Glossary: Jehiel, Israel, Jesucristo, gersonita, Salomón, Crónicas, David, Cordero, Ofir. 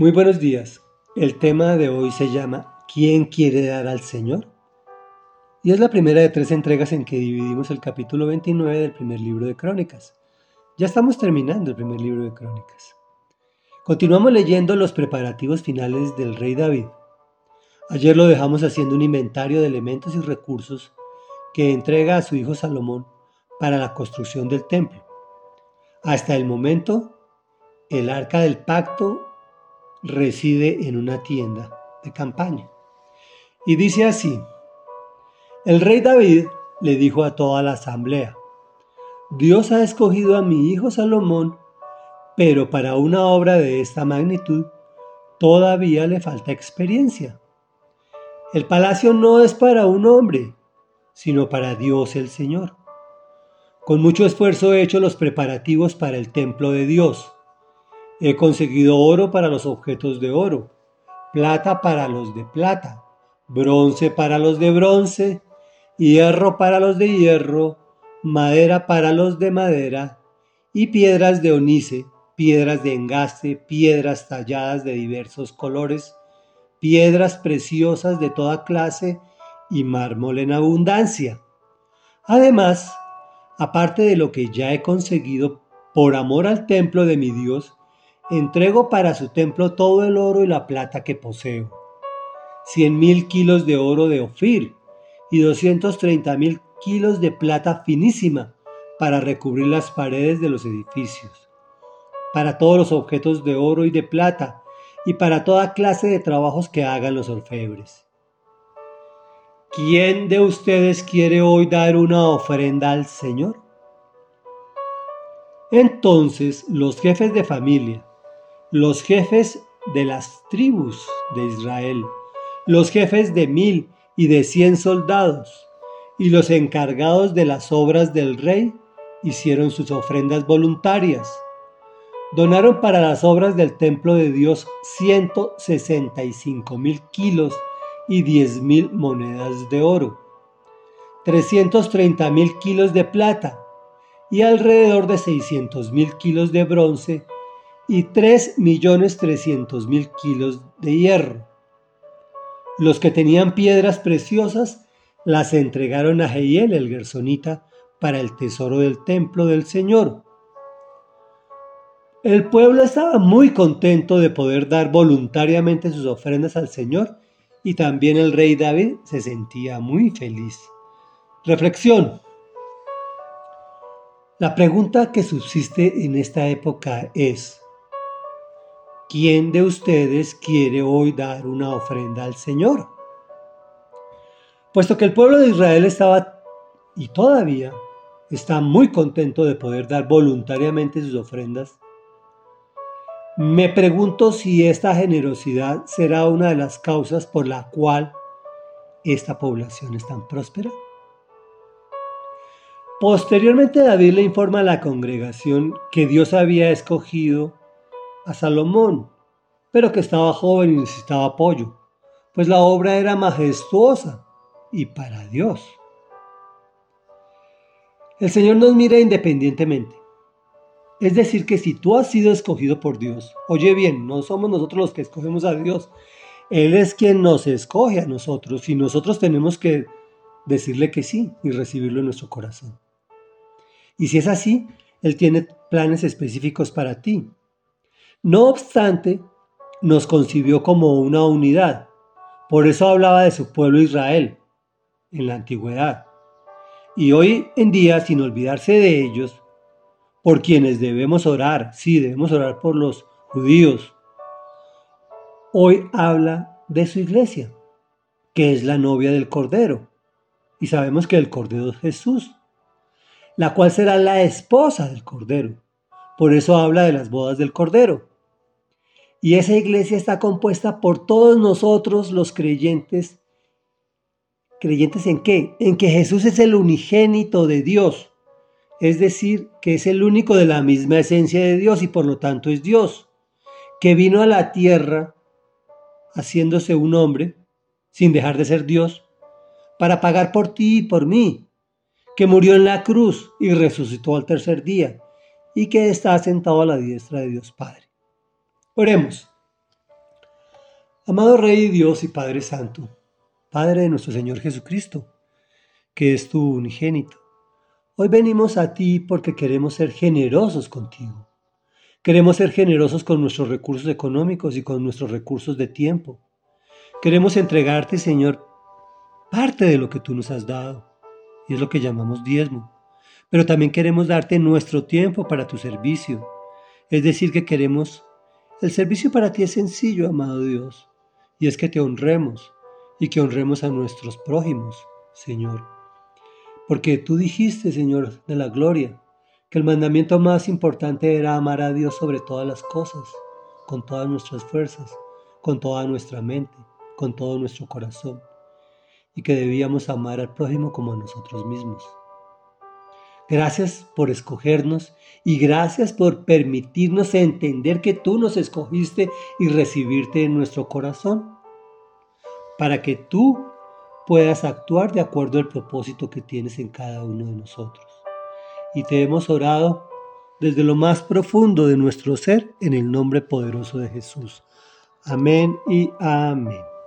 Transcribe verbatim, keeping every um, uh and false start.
Muy buenos días. El tema de hoy se llama ¿Quién quiere dar al Señor? Y es la primera de tres entregas en que dividimos el capítulo veintinueve del primer libro de Crónicas. Ya estamos terminando el primer libro de Crónicas. Continuamos leyendo los preparativos finales del rey David. Ayer lo dejamos haciendo un inventario de elementos y recursos que entrega a su hijo Salomón para la construcción del templo. Hasta el momento, el arca del pacto reside en una tienda de campaña. Y dice así: el rey David le dijo a toda la asamblea: Dios ha escogido a mi hijo Salomón, pero para una obra de esta magnitud todavía le falta experiencia. El palacio no es para un hombre, sino para Dios el Señor. Con mucho esfuerzo he hecho los preparativos para el templo de Dios. He conseguido oro para los objetos de oro, plata para los de plata, bronce para los de bronce, hierro para los de hierro, madera para los de madera, y piedras de onice, piedras de engaste, piedras talladas de diversos colores, piedras preciosas de toda clase y mármol en abundancia. Además, aparte de lo que ya he conseguido por amor al templo de mi Dios, entrego para su templo todo el oro y la plata que poseo. Cien mil kilos de oro de Ofir y doscientos treinta mil kilos de plata finísima para recubrir las paredes de los edificios. Para todos los objetos de oro y de plata y para toda clase de trabajos que hagan los orfebres. ¿Quién de ustedes quiere hoy dar una ofrenda al Señor? Entonces los jefes de familia, los jefes de las tribus de Israel, los jefes de mil y de cien soldados y los encargados de las obras del rey hicieron sus ofrendas voluntarias. Donaron para las obras del templo de Dios ciento sesenta y cinco mil kilos y diez mil monedas de oro, trescientos treinta mil kilos de plata y alrededor de seiscientos mil kilos de bronce y tres millones trescientos mil kilos de hierro. Los que tenían piedras preciosas las entregaron a Jehiel el gersonita para el tesoro del templo del Señor. El pueblo estaba muy contento de poder dar voluntariamente sus ofrendas al Señor, y también el rey David se sentía muy feliz. Reflexión. La pregunta que subsiste en esta época es: ¿quién de ustedes quiere hoy dar una ofrenda al Señor? Puesto que el pueblo de Israel estaba, y todavía está, muy contento de poder dar voluntariamente sus ofrendas, me pregunto si esta generosidad será una de las causas por la cual esta población es tan próspera. Posteriormente, David le informa a la congregación que Dios había escogido a Salomón, pero que estaba joven y necesitaba apoyo, pues la obra era majestuosa y para Dios. El Señor nos mira independientemente. Es decir, que si tú has sido escogido por Dios, oye bien, no somos nosotros los que escogemos a Dios, Él es quien nos escoge a nosotros y nosotros tenemos que decirle que sí y recibirlo en nuestro corazón. Y si es así, Él tiene planes específicos para ti. No obstante, nos concibió como una unidad. Por eso hablaba de su pueblo Israel en la antigüedad. Y hoy en día, sin olvidarse de ellos, por quienes debemos orar, sí, debemos orar por los judíos, hoy habla de su iglesia, que es la novia del Cordero. Y sabemos que el Cordero es Jesús, la cual será la esposa del Cordero. Por eso habla de las bodas del Cordero. Y esa iglesia está compuesta por todos nosotros los creyentes. ¿Creyentes en qué? En que Jesús es el unigénito de Dios. Es decir, que es el único de la misma esencia de Dios y por lo tanto es Dios, que vino a la tierra haciéndose un hombre, sin dejar de ser Dios, para pagar por ti y por mí, que murió en la cruz y resucitó al tercer día, y que está sentado a la diestra de Dios Padre. Oremos. Amado Rey Dios y Padre Santo, Padre de nuestro Señor Jesucristo, que es tu unigénito, hoy venimos a ti porque queremos ser generosos contigo. Queremos ser generosos con nuestros recursos económicos y con nuestros recursos de tiempo. Queremos entregarte, Señor, parte de lo que tú nos has dado, y es lo que llamamos diezmo. Pero también queremos darte nuestro tiempo para tu servicio. Es decir, que queremos... El servicio para ti es sencillo, amado Dios, y es que te honremos, y que honremos a nuestros prójimos, Señor. Porque tú dijiste, Señor de la gloria, que el mandamiento más importante era amar a Dios sobre todas las cosas, con todas nuestras fuerzas, con toda nuestra mente, con todo nuestro corazón, y que debíamos amar al prójimo como a nosotros mismos. Gracias por escogernos y gracias por permitirnos entender que tú nos escogiste y recibirte en nuestro corazón, para que tú puedas actuar de acuerdo al propósito que tienes en cada uno de nosotros. Y te hemos orado desde lo más profundo de nuestro ser en el nombre poderoso de Jesús. Amén y amén.